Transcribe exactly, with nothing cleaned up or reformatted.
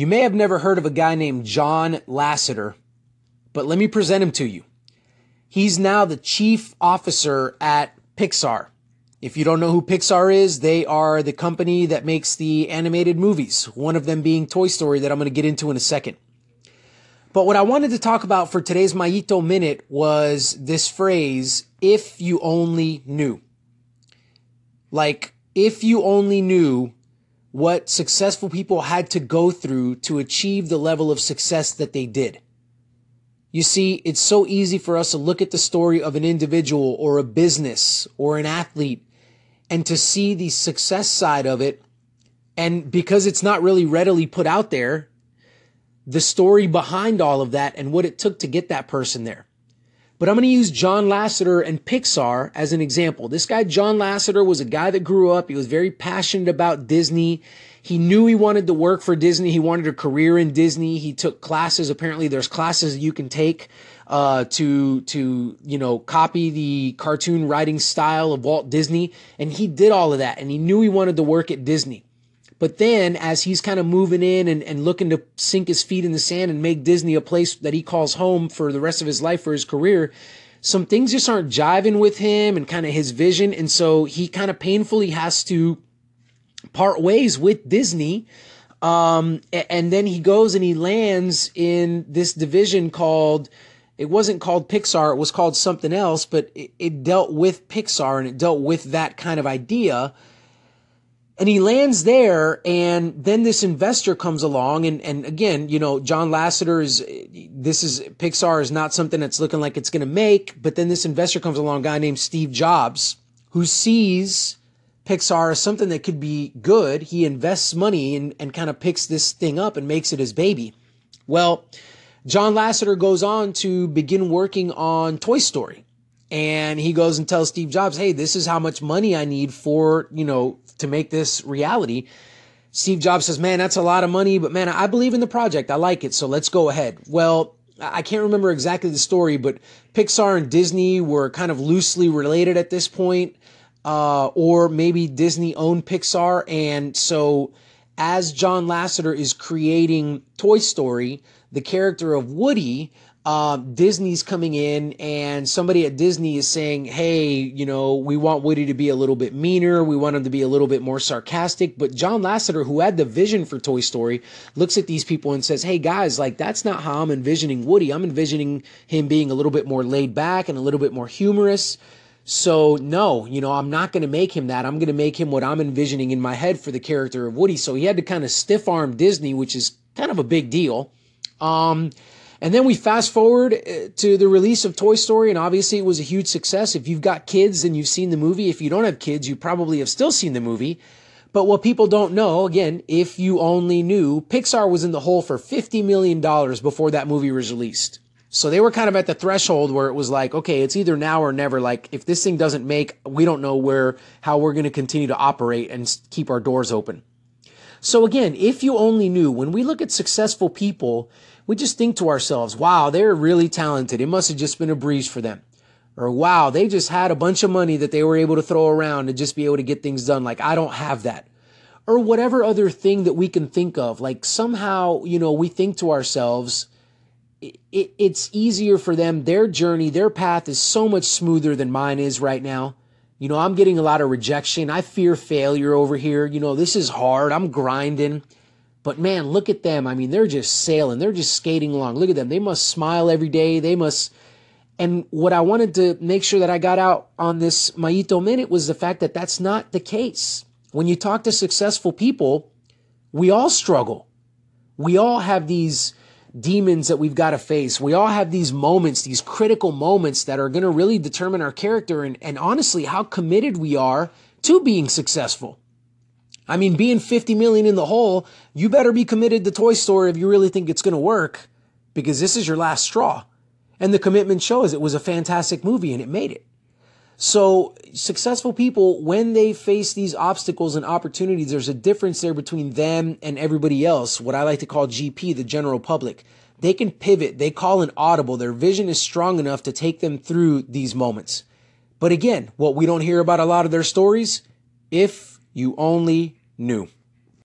You may have never heard of a guy named John Lasseter, but let me present him to you. He's now the chief officer at Pixar. If you don't know who Pixar is, they are the company that makes the animated movies, one of them being Toy Story that I'm going to get into in a second. But what I wanted to talk about for today's Mayito Minute was this phrase, if you only knew. Like, if you only knew what successful people had to go through to achieve the level of success that they did. You see, it's so easy for us to look at the story of an individual or a business or an athlete and to see the success side of it. And because it's not really readily put out there, the story behind all of that and what it took to get that person there. But I'm going to use John Lasseter and Pixar as an example. This guy, John Lasseter, was a guy that grew up. He was very passionate about Disney. He knew he wanted to work for Disney. He wanted a career in Disney. He took classes. Apparently, there's classes you can take uh, to, to, you know, copy the cartoon writing style of Walt Disney. And he did all of that. And he knew he wanted to work at Disney. But then as he's kind of moving in and, and looking to sink his feet in the sand and make Disney a place that he calls home for the rest of his life, for his career, some things just aren't jiving with him and kind of his vision. And so he kind of painfully has to part ways with Disney. Um, and then he goes and he lands in this division called, it wasn't called Pixar, it was called something else, but it, it dealt with Pixar and it dealt with that kind of idea. And he lands there, and then this investor comes along, and, and again, you know, John Lasseter is, this is, Pixar is not something that's looking like it's going to make, but then this investor comes along, a guy named Steve Jobs, who sees Pixar as something that could be good. He invests money and, and kind of picks this thing up and makes it his baby. Well, John Lasseter goes on to begin working on Toy Story. And he goes and tells Steve Jobs, hey, this is how much money I need for, you know, to make this reality. Steve Jobs says, man, that's a lot of money, but man, I believe in the project. I like it. So let's go ahead. Well, I can't remember exactly the story, but Pixar and Disney were kind of loosely related at this point, uh, or maybe Disney owned Pixar. And so as John Lasseter is creating Toy Story, the character of Woody, Uh, Disney's coming in and somebody at Disney is saying, hey, you know, we want Woody to be a little bit meaner. We want him to be a little bit more sarcastic. But John Lasseter, who had the vision for Toy Story, looks at these people and says, hey, guys, like, that's not how I'm envisioning Woody. I'm envisioning him being a little bit more laid back and a little bit more humorous. So no, you know, I'm not going to make him that. I'm going to make him what I'm envisioning in my head for the character of Woody. So he had to kind of stiff arm Disney, which is kind of a big deal. Um, And then we fast forward to the release of Toy Story, and obviously it was a huge success. If you've got kids, then you've seen the movie. If you don't have kids, you probably have still seen the movie. But what people don't know, again, if you only knew, Pixar was in the hole for fifty million dollars before that movie was released. So they were kind of at the threshold where it was like, okay, it's either now or never. Like, if this thing doesn't make, we don't know where, how we're going to continue to operate and keep our doors open. So again, if you only knew, when we look at successful people, we just think to ourselves, wow, they're really talented. It must have just been a breeze for them. Or wow, they just had a bunch of money that they were able to throw around and just be able to get things done. Like, I don't have that. Or whatever other thing that we can think of. Like, somehow, you know, we think to ourselves, it, it, it's easier for them. Their journey, their path is so much smoother than mine is right now. You know, I'm getting a lot of rejection. I fear failure over here. You know, this is hard. I'm grinding. But man, look at them. I mean, they're just sailing. They're just skating along. Look at them. They must smile every day. They must. And what I wanted to make sure that I got out on this Mayito Minute was the fact that that's not the case. When you talk to successful people, we all struggle. We all have these demons that we've got to face. We all have these moments, these critical moments that are going to really determine our character and, and honestly how committed we are to being successful. I mean, being fifty million in the hole, you better be committed to Toy Story if you really think it's going to work, because this is your last straw. And the commitment shows. It was a fantastic movie and it made it. So successful people, when they face these obstacles and opportunities, there's a difference there between them and everybody else, what I like to call G P, the general public. They can pivot. They call an audible. Their vision is strong enough to take them through these moments. But again, what we don't hear about a lot of their stories, if you only knew.